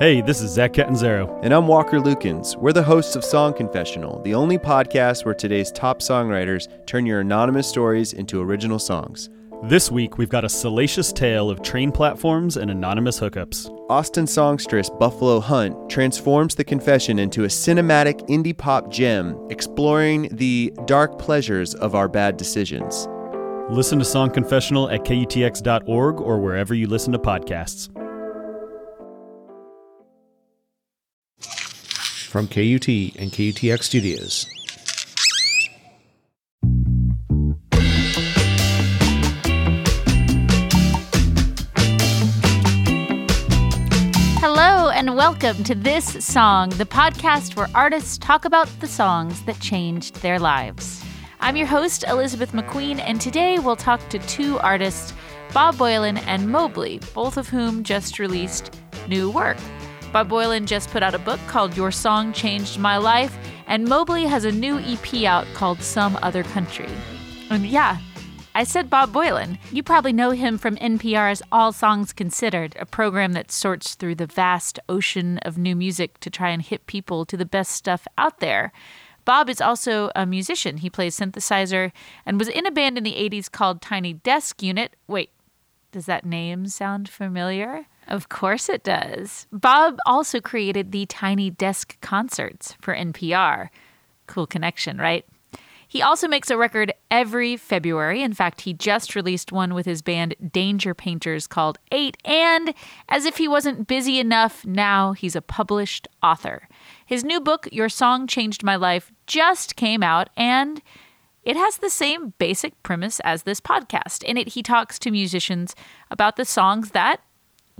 Hey, this is Zach Catanzaro. And I'm Walker Lukens. We're the hosts of Song Confessional, the only podcast where today's top songwriters turn your anonymous stories into original songs. This week, we've got a salacious tale of train platforms and anonymous hookups. Austin songstress Buffalo Hunt transforms the confession into a cinematic indie pop gem, exploring the dark pleasures of our bad decisions. Listen to Song Confessional at KUTX.org or wherever you listen to podcasts. From KUT and KUTX Studios. Hello and welcome to This Song, the podcast where artists talk about the songs that changed their lives. I'm your host, Elizabeth McQueen, and today we'll talk to two artists, Bob Boilen and Mobley, both of whom just released new work. Bob Boilen just put out a book called Your Song Changed My Life, and Mobley has a new EP out called Some Other Country. And yeah, I said Bob Boilen. You probably know him from NPR's All Songs Considered, a program that sorts through the vast ocean of new music to try and hit people to the best stuff out there. Bob is also a musician. He plays synthesizer and was in a band in the 80s called Tiny Desk Unit. Wait, does that name sound familiar? Of course it does. Bob also created the Tiny Desk Concerts for NPR. Cool connection, right? He also makes a record every February. In fact, he just released one with his band Danger Painters called 8. And as if he wasn't busy enough, now he's a published author. His new book, Your Song Changed My Life, just came out, and it has the same basic premise as this podcast. In it, he talks to musicians about the songs that,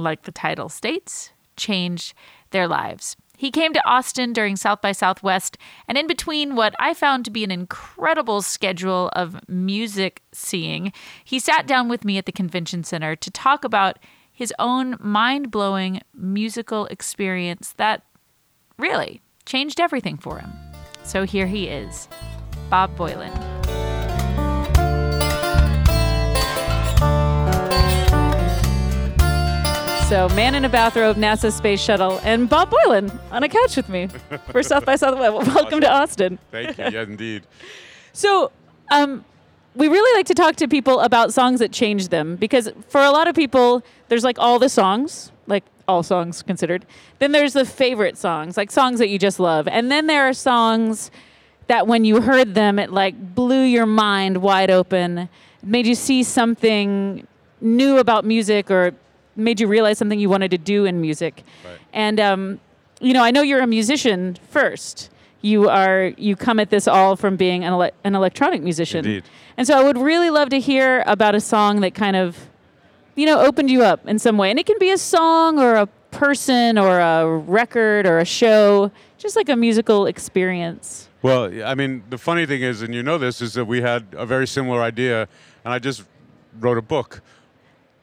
like the title states, change their lives. He came to Austin during South by Southwest, and in between what I found to be an incredible schedule of music seeing, he sat down with me at the convention center to talk about his own mind-blowing musical experience that really changed everything for him. So here he is, Bob Boilen. So, man in a bathrobe, NASA space shuttle, and Bob Boilen on a couch with me for South by Southwest. Welcome to Austin. Thank you. Yeah, indeed. So, we really like to talk to people about songs that change them, because for a lot of people, there's like all the songs, like all songs considered. Then there's the favorite songs, like songs that you just love. And then there are songs that when you heard them, it like blew your mind wide open, made you see something new about music, or made you realize something you wanted to do in music. Right. And, you know, I know you're a musician first. You come at this all from being an electronic musician. Indeed. And so I would really love to hear about a song that kind of, you know, opened you up in some way. And it can be a song or a person or a record or a show, just like a musical experience. Well, I mean, the funny thing is, and you know this, is that we had a very similar idea, and I just wrote a book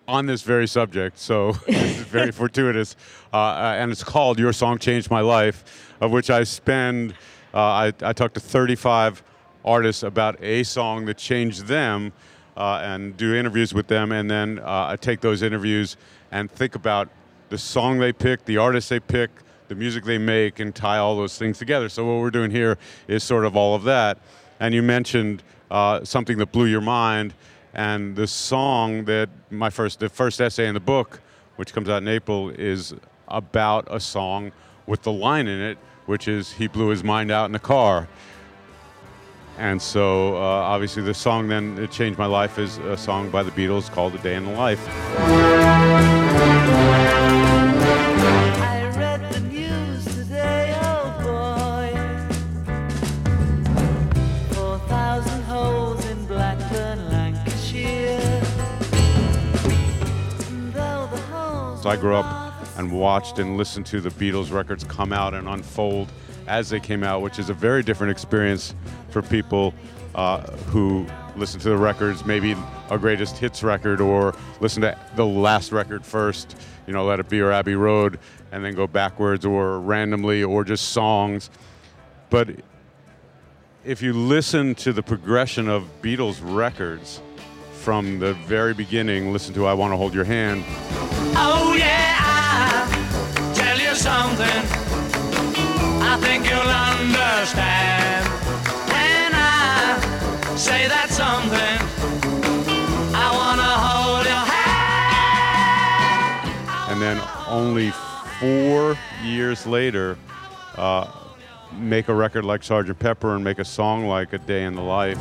on this very subject, so it's very fortuitous, and it's called Your Song Changed My Life, of which I spend, I talk to 35 artists about a song that changed them, and do interviews with them, and then I take those interviews and think about the song they pick, the artist they pick, the music they make, and tie all those things together. So what we're doing here is sort of all of that, and you mentioned something that blew your mind. And the song that the first essay in the book, which comes out in April, is about a song with the line in it, which is, he blew his mind out in the car. And so, obviously, the song then that changed my life is a song by the Beatles called A Day in the Life. I read the news today, oh boy, 4,000 holes in Blackburn, Lancashire. So I grew up and watched and listened to the Beatles records come out and unfold as they came out, which is a very different experience for people who listen to the records, maybe a greatest hits record, or listen to the last record first, you know, Let It Be or Abbey Road, and then go backwards or randomly or just songs. But if you listen to the progression of Beatles records from the very beginning, listen to I Want to Hold Your Hand. Oh yeah, I tell you so. and then only 4 years later make a record like Sgt. Pepper and make a song like A Day in the Life.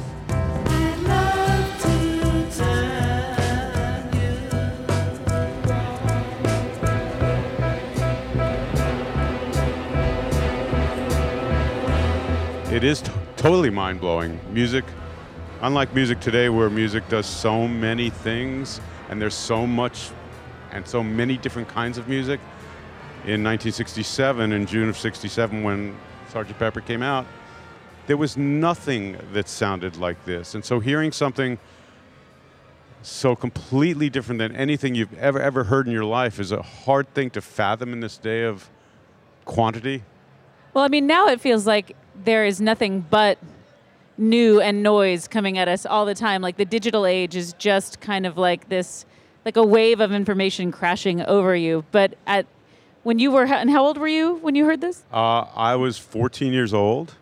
It is totally mind-blowing. Music, unlike music today where music does so many things and there's so much and so many different kinds of music, in 1967, in June of 67, when Sgt. Pepper came out, there was nothing that sounded like this. And so hearing something so completely different than anything you've ever heard in your life is a hard thing to fathom in this day of quantity. Well, I mean, now it feels like there is nothing but new and noise coming at us all the time. Like the digital age is just kind of like this, like a wave of information crashing over you. But when you were, and how old were you when you heard this? I was 14 years old.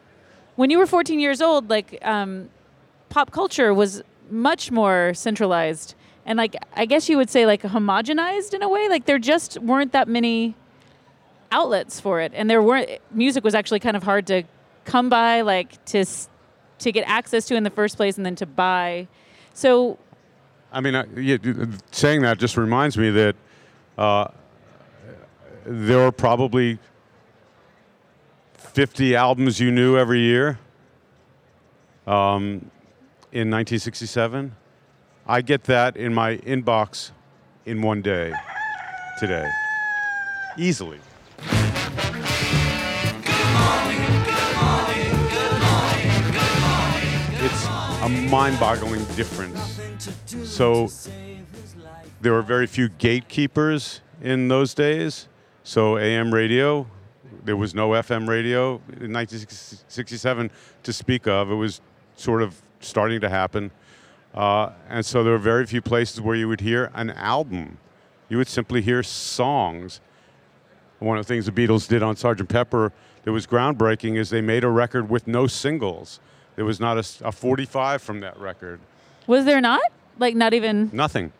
When you were 14 years old, like pop culture was much more centralized. And like, I guess you would say like homogenized in a way, like there just weren't that many outlets for it. And there weren't, music was actually kind of hard to come by, like to get access to in the first place, and then to buy. So, I mean, saying that just reminds me that there were probably 50 albums you knew every year in 1967. I get that in my inbox in one day today, easily. A mind-boggling difference. So there were very few gatekeepers in those days. So AM radio, there was no FM radio in 1967 to speak of. It was sort of starting to happen. And so there were very few places where you would hear an album. You would simply hear songs. One of the things the Beatles did on Sgt. Pepper that was groundbreaking is they made a record with no singles. There was not a 45 from that record. Was there not? Like, not even? Nothing.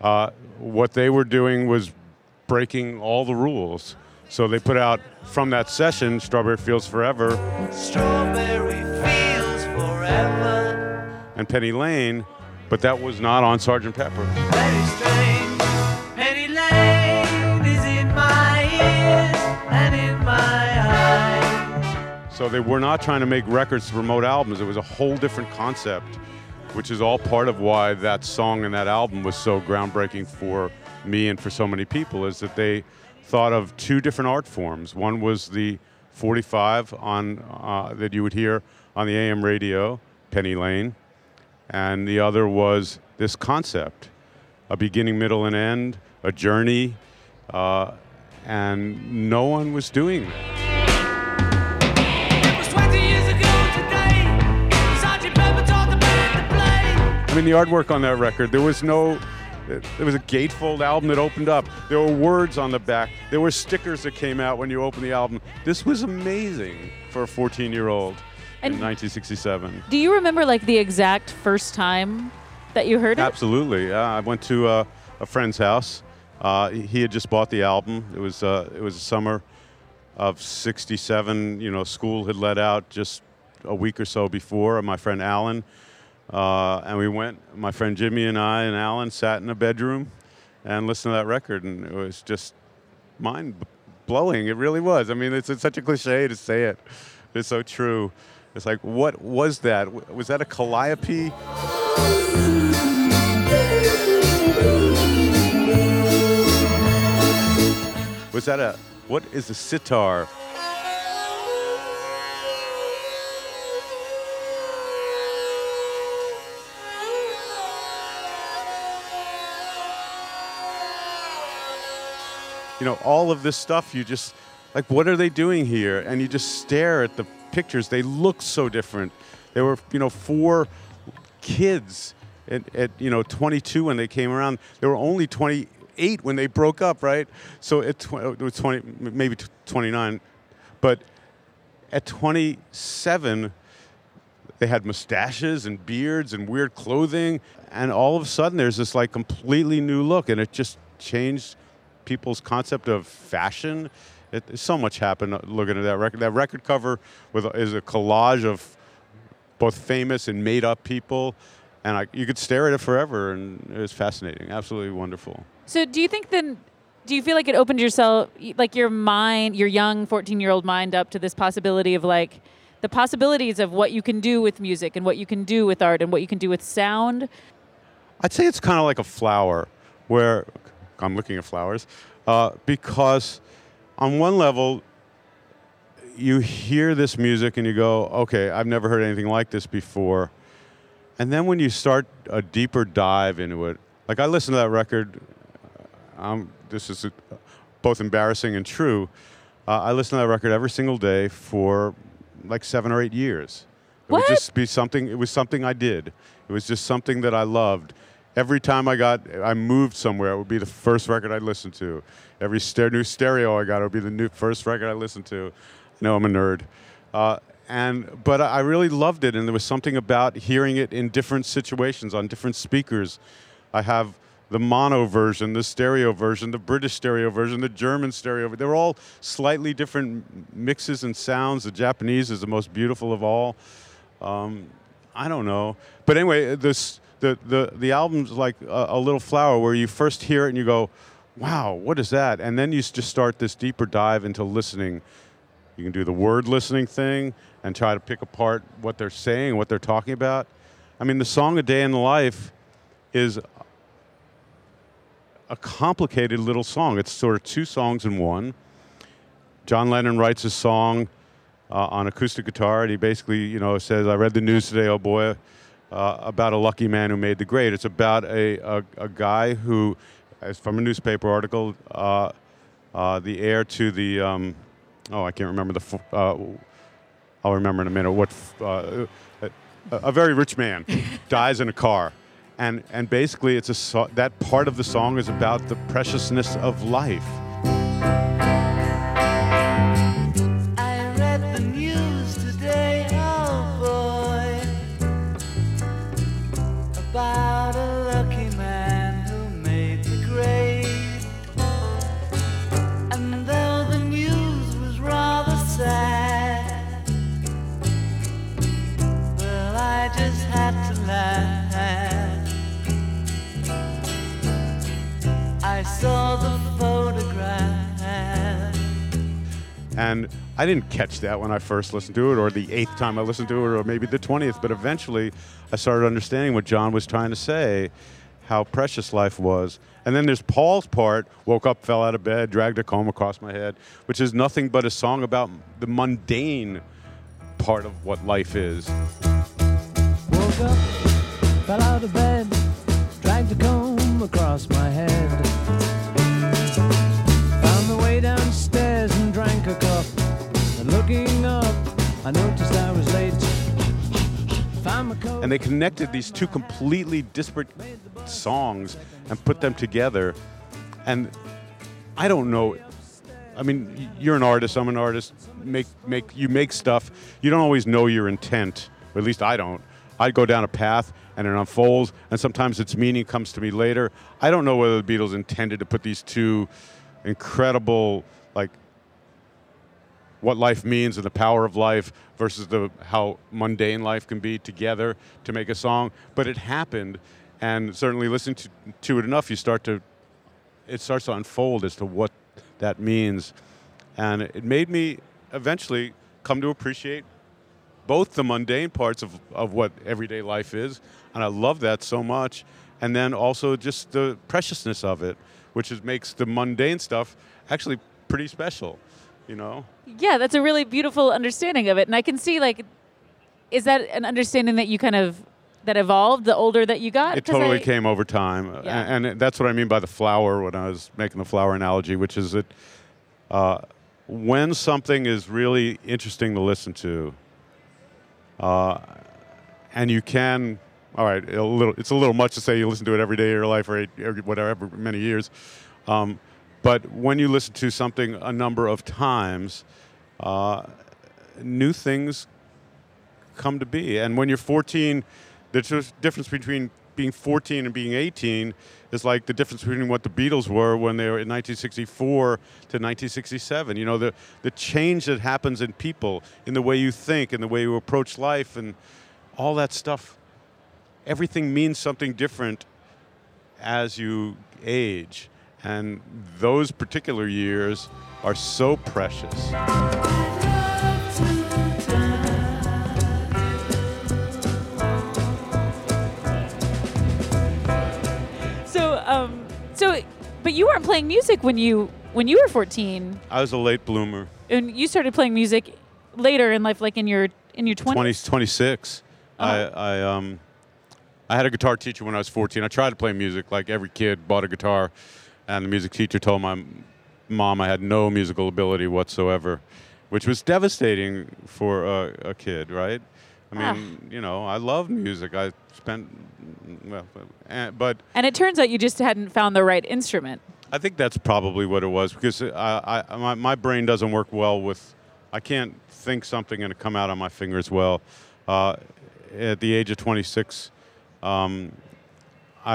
What they were doing was breaking all the rules. So they put out, from that session, Strawberry Fields Forever. Strawberry Fields Forever. And Penny Lane, but that was not on Sgt. Pepper. Very strange. Penny Lane is in my ears and in my eyes. So they were not trying to make records to promote albums. It was a whole different concept, which is all part of why that song and that album was so groundbreaking for me and for so many people, is that they thought of two different art forms. One was the 45 on that you would hear on the AM radio, Penny Lane, and the other was this concept, a beginning, middle, and end, a journey, and no one was doing that. I mean, the artwork on that record, there was a gatefold album that opened up. There were words on the back. There were stickers that came out when you opened the album. This was amazing for a 14-year-old in 1967. Do you remember, like, the exact first time that you heard it? Absolutely. I went to a friend's house. He had just bought the album. It was the summer of 67. You know, school had let out just a week or so before, and my friend Alan. And we went, my friend Jimmy and I and Alan sat in a bedroom and listened to that record, and it was just mind-blowing. It really was. I mean, it's such a cliche to say it. It's so true. It's like, what was that? Was that a calliope? Was that what is a sitar? You know, all of this stuff, you just, like, what are they doing here? And you just stare at the pictures. They look so different. There were, you know, four kids at 22 when they came around. They were only 28 when they broke up, right? So it was 20, maybe 29. But at 27, they had mustaches and beards and weird clothing. And all of a sudden, there's this, like, completely new look. And it just changed people's concept of fashion. So much happened looking at that record. That record cover is a collage of both famous and made-up people, and you could stare at it forever, and it was fascinating, absolutely wonderful. So do you think then, do you feel like it opened yourself, like your mind, your young 14-year-old mind up to this possibility of like, the possibilities of what you can do with music and what you can do with art and what you can do with sound? I'd say it's kind of like a flower where, I'm looking at flowers, because on one level, you hear this music and you go, okay, I've never heard anything like this before. And then when you start a deeper dive into it, like I listened to that record, this is both embarrassing and true, I listened to that record every single day for like 7 or 8 years. It would just be something, it was something I did. It was just something that I loved. Every time I moved somewhere, it would be the first record I listened to. Every new stereo I got, it would be the first record I listened to. No, I'm a nerd. But I really loved it, and there was something about hearing it in different situations, on different speakers. I have the mono version, the stereo version, the British stereo version, the German stereo version. They're all slightly different mixes and sounds. The Japanese is the most beautiful of all. I don't know. But anyway, the album's like a little flower where you first hear it and you go, wow, what is that? And then you just start this deeper dive into listening. You can do the word listening thing and try to pick apart what they're saying, what they're talking about. I mean, the song A Day in the Life is a complicated little song. It's sort of two songs in one. John Lennon writes a song on acoustic guitar, and he basically, says, I read the news today, oh boy, about a lucky man who made the grade. It's about a guy who, as from a newspaper article, the heir to the... I can't remember the... I'll remember in a minute. A very rich man dies in a car. And basically, that part of the song is about the preciousness of life. I read the news today, oh boy, about a lucky man who made the grade. And though the news was rather sad, well, I just had to laugh. I saw the photograph. And I didn't catch that when I first listened to it, or the 8th time I listened to it, or maybe the 20th, but eventually I started understanding what John was trying to say, how precious life was. And then there's Paul's part, woke up, fell out of bed, dragged a comb across my head, which is nothing but a song about the mundane part of what life is. Woke up, fell out of bed, dragged a comb across my head. Found the way downstairs and drank a cup. And looking up, I noticed I was late. Found my coat. And they connected these two completely disparate songs and put them together. And I don't know. I mean, you're an artist. I'm an artist. You make stuff. You don't always know your intent. Or at least I don't. I go down a path and it unfolds, and sometimes its meaning comes to me later. I don't know whether the Beatles intended to put these two incredible, like, what life means and the power of life versus how mundane life can be together to make a song, but it happened, and certainly listening to it enough, it starts to unfold as to what that means. And it made me eventually come to appreciate both the mundane parts of what everyday life is, and I love that so much, and then also just the preciousness of it, which makes the mundane stuff actually pretty special, Yeah, that's a really beautiful understanding of it, and I can see, like, is that an understanding that you that evolved the older that you got? It totally came over time, yeah. And that's what I mean by the flower when I was making the flower analogy, which is that when something is really interesting to listen to, and you can, all right, it's a little much to say you listen to it every day of your life or whatever, many years. But when you listen to something a number of times, new things come to be. And when you're 14, there's a difference between being 14 and being 18 is like the difference between what the Beatles were when they were in 1964 to 1967. You know, the change that happens in people, in the way you think, in the way you approach life, and all that stuff. Everything means something different as you age. And those particular years are so precious. But you weren't playing music when you were 14. I was a late bloomer. And you started playing music later in life, like in your 20s? 26. Oh. I had a guitar teacher when I was 14. I tried to play music like every kid, bought a guitar, and the music teacher told my mom I had no musical ability whatsoever, which was devastating for a kid, right? I mean, you know, I loved music. I spent, well, but... And it turns out you just hadn't found the right instrument. I think that's probably what it was, because my brain doesn't work well with... I can't think something and it come out on my fingers well. At the age of 26, I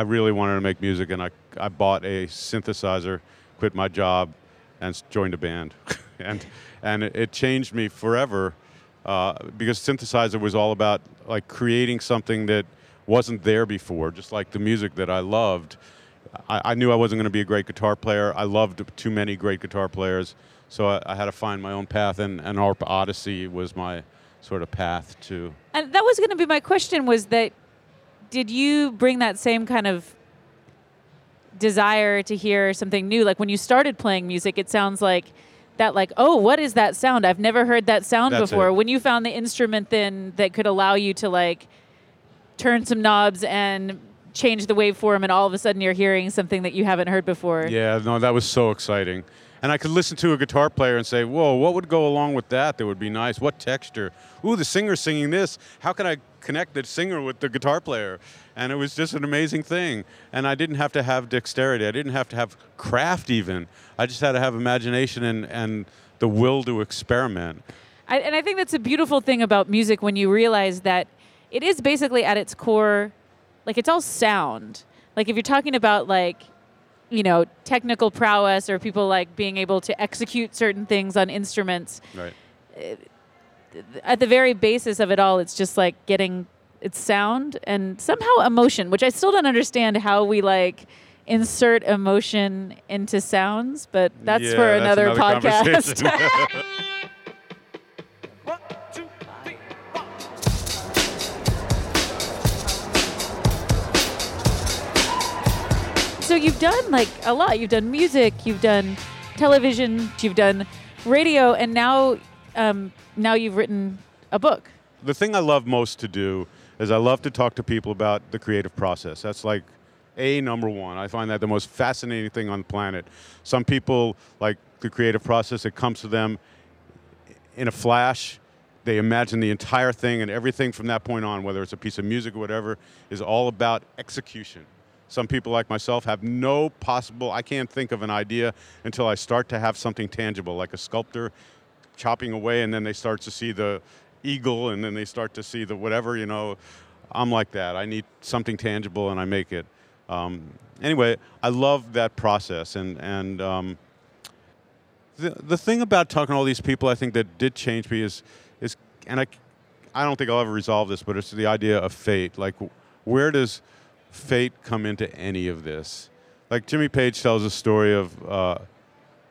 really wanted to make music, and I bought a synthesizer, quit my job, and joined a band. and it changed me forever. Because synthesizer was all about like creating something that wasn't there before, just like the music that I loved. I knew I wasn't going to be a great guitar player. I loved too many great guitar players, so I had to find my own path, and ARP Odyssey was my sort of path to. And that was going to be my question, was that did you bring that same kind of desire to hear something new? Like when you started playing music, it sounds like that, like, oh, what is that sound? I've never heard that sound before. That's it. When you found the instrument then that could allow you to like turn some knobs and change the waveform, and all of a sudden you're hearing something that you haven't heard before. Yeah, no, that was so exciting. And I could listen to a guitar player and say, whoa, what would go along with that would be nice? What texture? Ooh, the singer's singing this. How can I connect the singer with the guitar player? And it was just an amazing thing. And I didn't have to have dexterity. I didn't have to have craft even. I just had to have imagination and the will to experiment. I think that's a beautiful thing about music, when you realize that it is basically at its core, like it's all sound. Like if you're talking about like, you know, technical prowess or people like being able to execute certain things on instruments. Right. At the very basis of it all, it's just like getting its sound and somehow emotion, which I still don't understand how we like insert emotion into sounds, but that's for another podcast. So you've done like a lot. You've done music, you've done television, you've done radio, and now you've written a book. The thing I love most to do is I love to talk to people about the creative process. That's like number one. I find that the most fascinating thing on the planet. Some people, like the creative process, it comes to them in a flash. They imagine the entire thing, and everything from that point on, whether it's a piece of music or whatever, is all about execution. Some people like myself have no possible, I can't think of an idea until I start to have something tangible, like a sculptor chopping away, and then they start to see the eagle, and then they start to see the whatever, you know. I'm like that. I need something tangible, and I make it. Anyway, I love that process. And the thing about talking to all these people I think that did change me is and I don't think I'll ever resolve this, but it's the idea of fate. Like, where does fate come into any of this? Like Jimmy Page tells a story of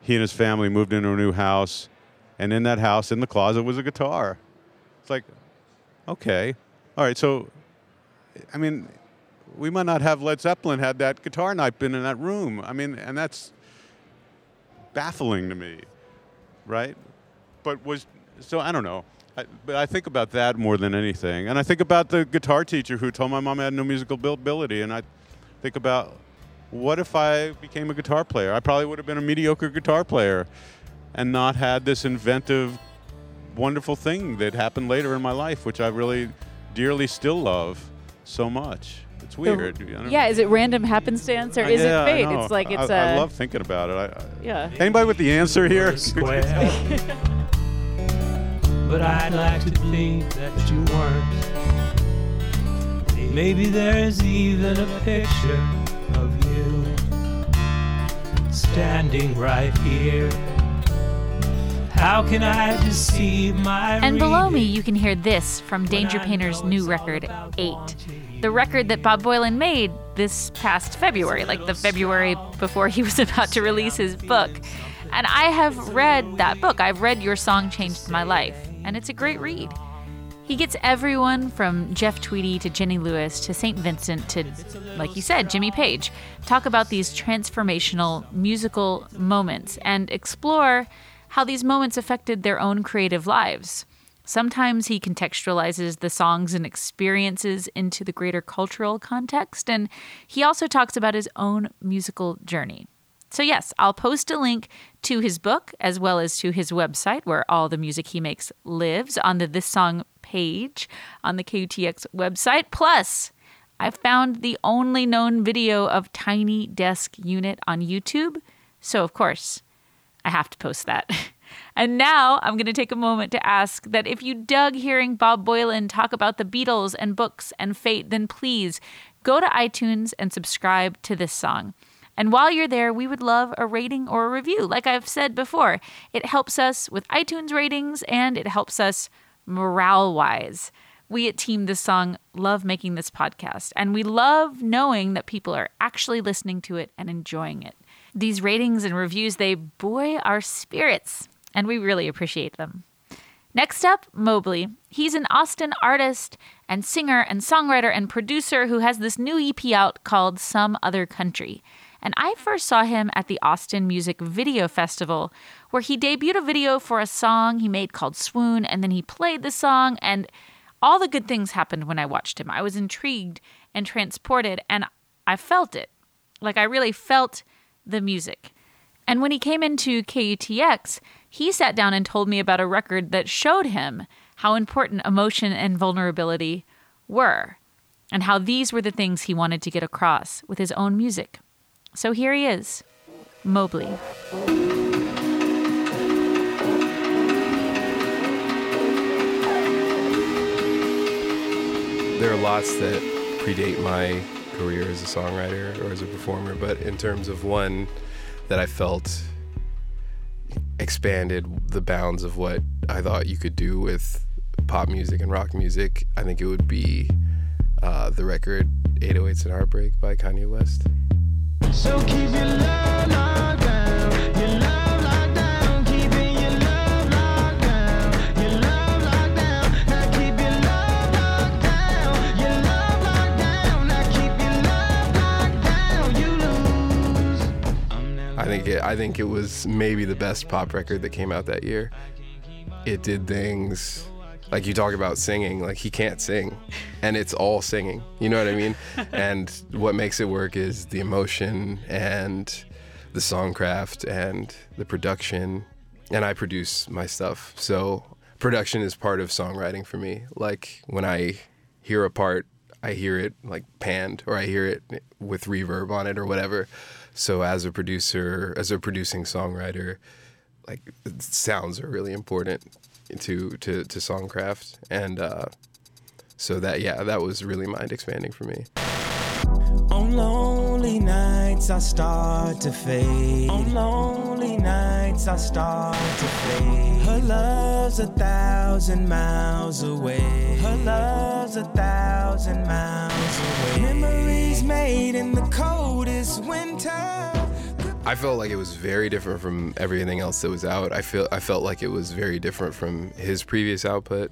he and his family moved into a new house, and in that house, in the closet, was a guitar. It's like, okay, all right, so, I mean, we might not have Led Zeppelin had that guitar not been in that room. I mean, and that's baffling to me, right? But so I don't know. But I think about that more than anything. And I think about the guitar teacher who told my mom I had no musical ability. And I think about, what if I became a guitar player? I probably would have been a mediocre guitar player and not had this inventive, wonderful thing that happened later in my life, which I really dearly still love so much. It's weird. Yeah, is it random happenstance or is it fate? It's like it's I love thinking about it. Yeah. Anybody with the answer here? But I'd like to think that you weren't. Maybe there's even a picture of you standing right here. How can I deceive my And below me, you can hear this from Danger Painter's new record, 8. The record that Bob Boilen made this past February, like the February before he was about to release his book. And I have read that book. I've read Your Song Changed My Life, and it's a great read. He gets everyone from Jeff Tweedy to Jenny Lewis to St. Vincent to, like you said, Jimmy Page, talk about these transformational musical moments and explore how these moments affected their own creative lives. Sometimes he contextualizes the songs and experiences into the greater cultural context, and he also talks about his own musical journey. So yes, I'll post a link to his book as well as to his website where all the music he makes lives on the This Song page on the KUTX website. Plus, I found the only known video of Tiny Desk Unit on YouTube, so of course, I have to post that. And now I'm going to take a moment to ask that if you dug hearing Bob Boilen talk about the Beatles and books and fate, then please go to iTunes and subscribe to This Song. And while you're there, we would love a rating or a review. Like I've said before, it helps us with iTunes ratings and it helps us morale-wise. We at Team This Song love making this podcast, and we love knowing that people are actually listening to it and enjoying it. These ratings and reviews, they buoy our spirits, and we really appreciate them. Next up, Mobley. He's an Austin artist and singer and songwriter and producer who has this new EP out called Some Other Country. And I first saw him at the Austin Music Video Festival, where he debuted a video for a song he made called Swoon, and then he played the song, and all the good things happened when I watched him. I was intrigued and transported, and I felt it. Like, I really felt the music. And when he came into KUTX, he sat down and told me about a record that showed him how important emotion and vulnerability were, and how these were the things he wanted to get across with his own music. So here he is, Mobley. There are lots that predate my career as a songwriter or as a performer, but in terms of one that I felt expanded the bounds of what I thought you could do with pop music and rock music, I think it would be the record 808s and Heartbreak by Kanye West. So keep your love locked down, your love locked down, keeping your love locked down, your love locked down, now keep your love locked down, your love locked down, now keep your love locked down, you lose. I think it was maybe the best pop record that came out that year. It did things like you talk about singing, like he can't sing, and it's all singing, you know what I mean? And what makes it work is the emotion and the songcraft and the production, and I produce my stuff. So production is part of songwriting for me. Like when I hear a part, I hear it like panned, or I hear it with reverb on it or whatever. So as a producer, as a producing songwriter, like sounds are really important to songcraft, and so that was really mind expanding for me. On lonely nights I start to fade. On lonely nights I start to fade. Her love's 1,000 miles away. Her love's 1,000 miles away. Memories made in the coldest winter. I felt like it was very different from everything else that was out. I felt like it was very different from his previous output.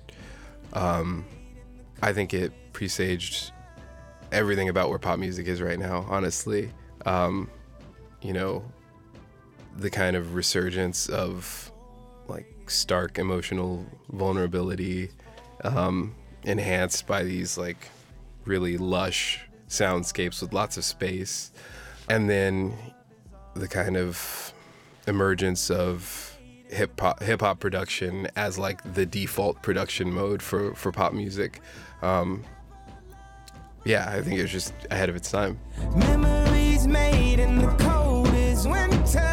I think it presaged everything about where pop music is right now, honestly. You know, the kind of resurgence of like stark emotional vulnerability, enhanced by these like really lush soundscapes with lots of space. And then the kind of emergence of hip hop production as like the default production mode for pop music. I think it was just ahead of its time. Memories made in the coldest winter.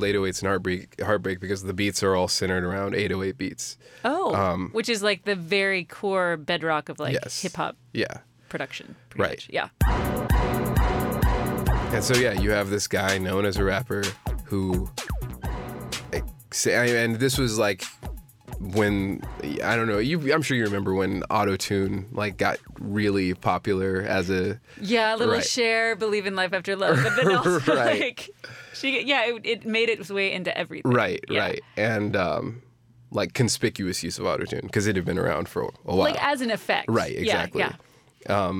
called 808s and Heartbreak because the beats are all centered around 808 beats. Oh, which is like the very core bedrock of like hip-hop production. Pretty much. Yeah. And so, yeah, you have this guy known as a rapper who... And this was like when, I don't know, I'm sure you remember when Auto-Tune like got really popular as a... Yeah, a little Cher, Believe in Life After Love, but then also like... it made its way into everything. Right. And like conspicuous use of Auto-Tune because it had been around for a while. Like as an effect. Right, exactly. Yeah.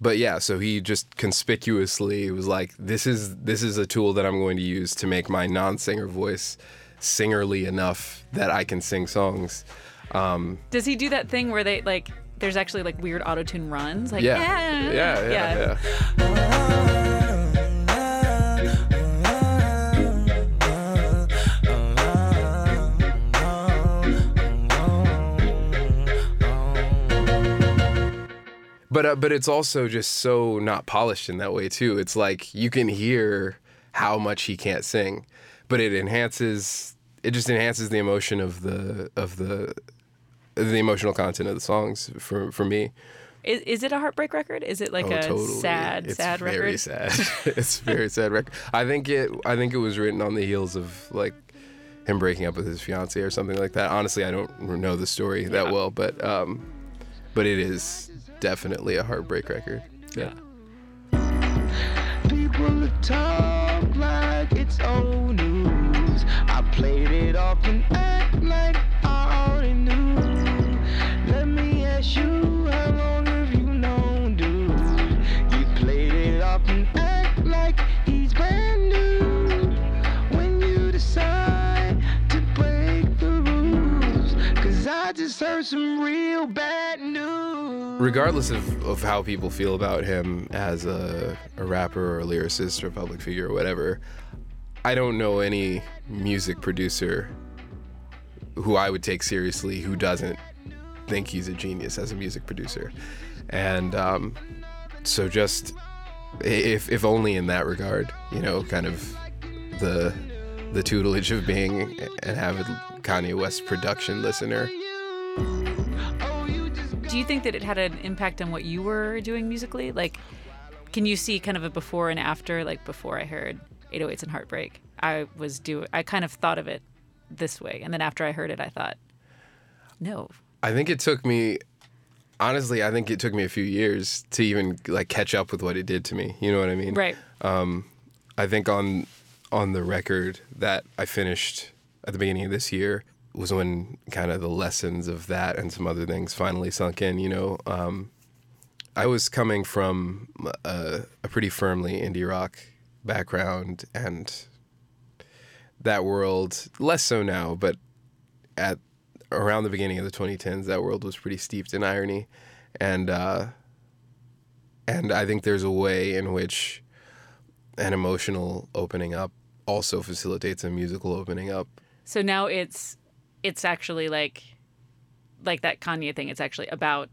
But yeah, so he just conspicuously was like, this is a tool that I'm going to use to make my non-singer voice singerly enough that I can sing songs. Does he do that thing where they like there's actually like weird Auto-Tune runs? Like Yeah. But it's also just so not polished in that way, too. It's like you can hear how much he can't sing, but it just enhances the emotion of the emotional content of the songs for me. Is it a heartbreak record? Is it like sad record? It's very sad. It's very sad record. I think it was written on the heels of like him breaking up with his fiancée or something like that. Honestly, I don't know the story that well, but it is definitely a heartbreak record. Yeah. People talk like it's old news. I played it off and act like I already knew. Let me ask you, how long have you known, dude? You played it off and act like he's brand new. When you decide to break the rules, 'cause I just heard some real bad news. Regardless of how people feel about him as a rapper or a lyricist or a public figure or whatever, I don't know any music producer who I would take seriously who doesn't think he's a genius as a music producer. And so just, if only in that regard, you know, kind of the tutelage of being an avid Kanye West production listener. Do you think that it had an impact on what you were doing musically? Like, can you see kind of a before and after? Like, before I heard 808s and Heartbreak, I kind of thought of it this way. And then after I heard it, I thought, no. I think it took me a few years to even, like, catch up with what it did to me. You know what I mean? Right. I think on the record that I finished at the beginning of this year, was when kind of the lessons of that and some other things finally sunk in, you know. I was coming from a pretty firmly indie rock background and that world, less so now, but at around the beginning of the 2010s, that world was pretty steeped in irony. And I think there's a way in which an emotional opening up also facilitates a musical opening up. So now it's actually like that Kanye thing. It's actually about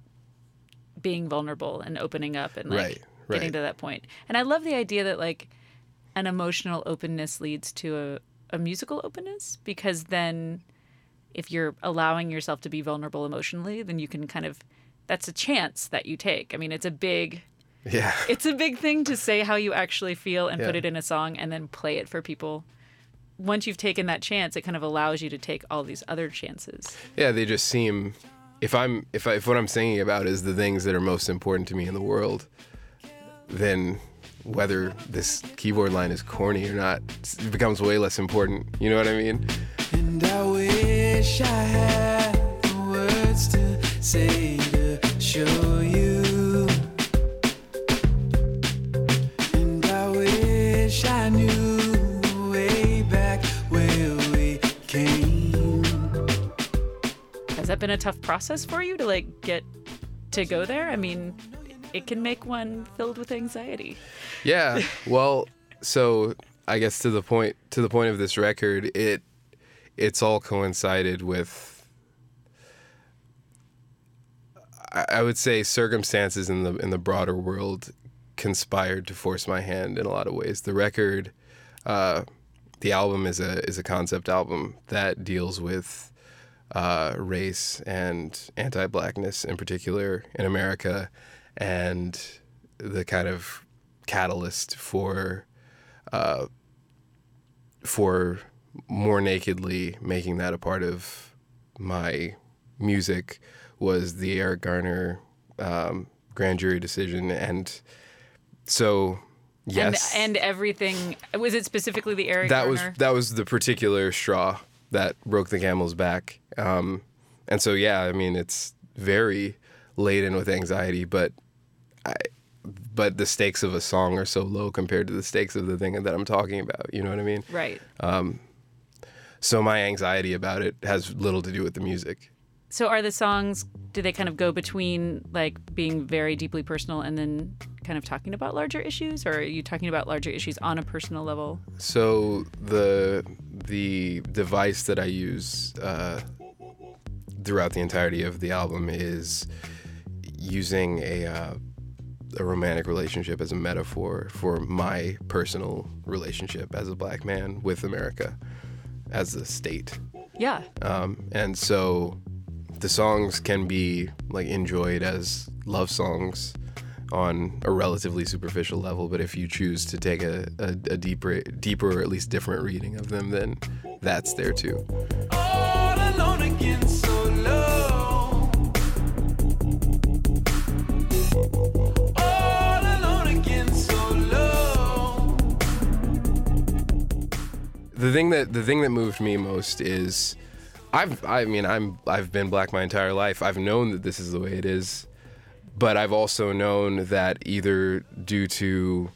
being vulnerable and opening up and like right. Getting to that point. And I love the idea that like an emotional openness leads to a musical openness, because then if you're allowing yourself to be vulnerable emotionally, then you can kind of, that's a chance that you take. I mean, it's a big thing to say how you actually feel and put it in a song and then play it for people. Once you've taken that chance, it kind of allows you to take all these other chances. Yeah, they just seem... If what I'm singing about is the things that are most important to me in the world, then whether this keyboard line is corny or not, it becomes way less important. You know what I mean? And I wish I had the words to say to show you. And I wish I knew. Has that been a tough process for you to like get to go there? I mean, it can make one filled with anxiety. Yeah. Well, so I guess to the point of this record, it's all coincided with, I would say, circumstances in the broader world conspired to force my hand in a lot of ways. The record the album is a concept album that deals with race and anti-blackness in particular in America, and the kind of catalyst for more nakedly making that a part of my music was the Eric Garner grand jury decision. And so, yes. And everything, was it specifically the Eric Garner? That was the particular straw that broke the camel's back. And so, yeah, I mean, it's very laden with anxiety, but the stakes of a song are so low compared to the stakes of the thing that I'm talking about. You know what I mean? Right. So my anxiety about it has little to do with the music. So are the songs, do they kind of go between like being very deeply personal and then kind of talking about larger issues, or are you talking about larger issues on a personal level? So the device that I use throughout the entirety of the album is using a romantic relationship as a metaphor for my personal relationship as a black man with America as a state. Yeah. And so the songs can be like enjoyed as love songs on a relatively superficial level, but if you choose to take a deeper or at least different reading of them, then that's there too. All alone again, so low. All alone again, so low. The thing that moved me most is I've been black my entire life. I've known that this is the way it is. But I've also known that either due to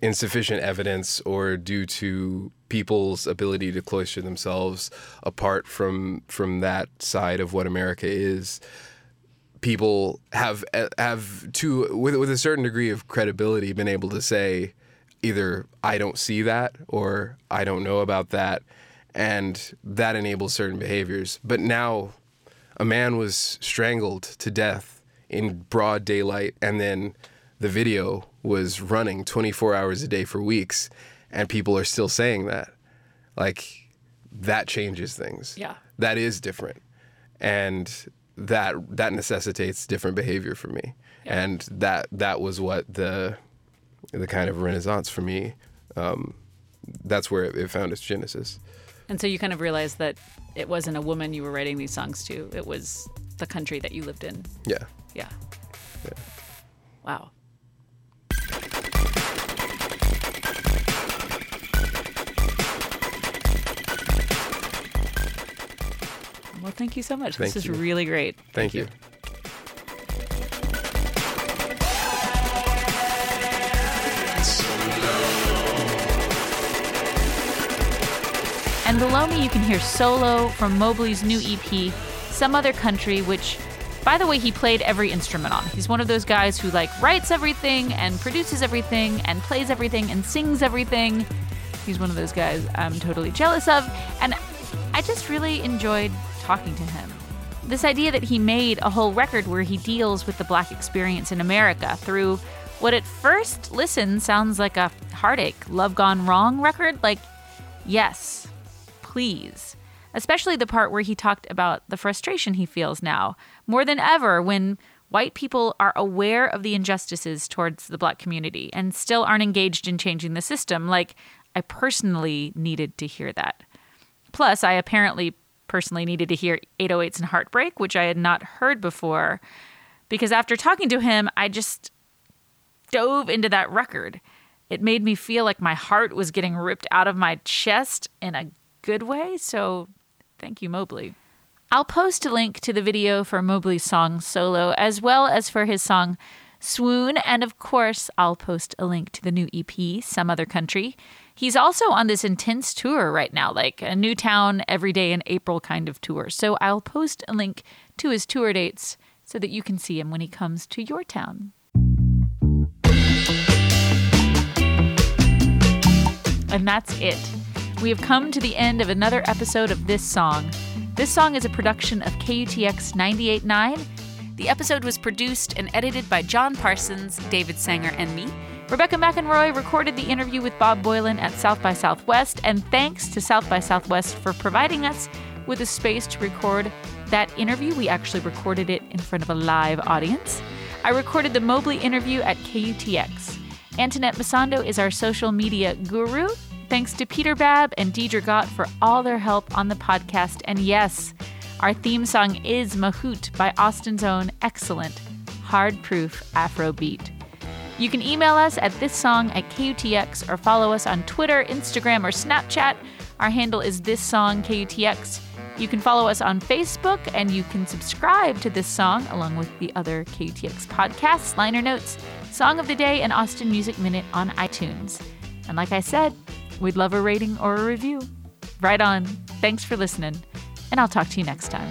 insufficient evidence or due to people's ability to cloister themselves apart from that side of what America is, people have to, with a certain degree of credibility, been able to say either I don't see that or I don't know about that, and that enables certain behaviors. But now a man was strangled to death in broad daylight, and then the video was running 24 hours a day for weeks, and people are still saying that. Like, that changes things. Yeah. That is different. And that necessitates different behavior for me. Yeah. And that was what the kind of renaissance for me, that's where it found its genesis. And so you kind of realized that it wasn't a woman you were writing these songs to. It was the country that you lived in. Yeah. Yeah. Yeah. Wow. Well, thank you so much. Thank this you. Is really great. Thank you. And below me, you can hear Solo from Mobley's new EP, Some Other Country, which, by the way, he played every instrument on. He's one of those guys who, like, writes everything and produces everything and plays everything and sings everything. He's one of those guys I'm totally jealous of, and I just really enjoyed talking to him. This idea that he made a whole record where he deals with the black experience in America through what at first listen sounds like a heartache, love gone wrong record, like, yes, please, especially the part where he talked about the frustration he feels now, more than ever, when white people are aware of the injustices towards the black community and still aren't engaged in changing the system. Like, I personally needed to hear that. Plus, I apparently personally needed to hear 808s and Heartbreak, which I had not heard before, because after talking to him, I just dove into that record. It made me feel like my heart was getting ripped out of my chest in a good way, so thank you, Mobley. I'll post a link to the video for Mobley's song Solo, as well as for his song Swoon, and of course, I'll post a link to the new EP, Some Other Country. He's also on this intense tour right now, like a new town every day in April kind of tour, so I'll post a link to his tour dates so that you can see him when he comes to your town. And that's it. We have come to the end of another episode of This Song. This Song is a production of KUTX 98.9. The episode was produced and edited by John Parsons, David Sanger, and me. Rebecca McEnroy recorded the interview with Bob Boilen at South by Southwest, and thanks to South by Southwest for providing us with a space to record that interview. We actually recorded it in front of a live audience. I recorded the Mobley interview at KUTX. Antoinette Massando is our social media guru. Thanks to Peter Babb and Deidre Gott for all their help on the podcast. And yes, our theme song is Mahout by Austin's own excellent, hard-proof Afrobeat. You can email us at thissong@kutx or follow us on Twitter, Instagram, or Snapchat. Our handle is thissongkutx. You can follow us on Facebook, and you can subscribe to This Song along with the other KUTX podcasts, liner notes, Song of the Day, and Austin Music Minute on iTunes. And like I said, we'd love a rating or a review. Right on. Thanks for listening, and I'll talk to you next time.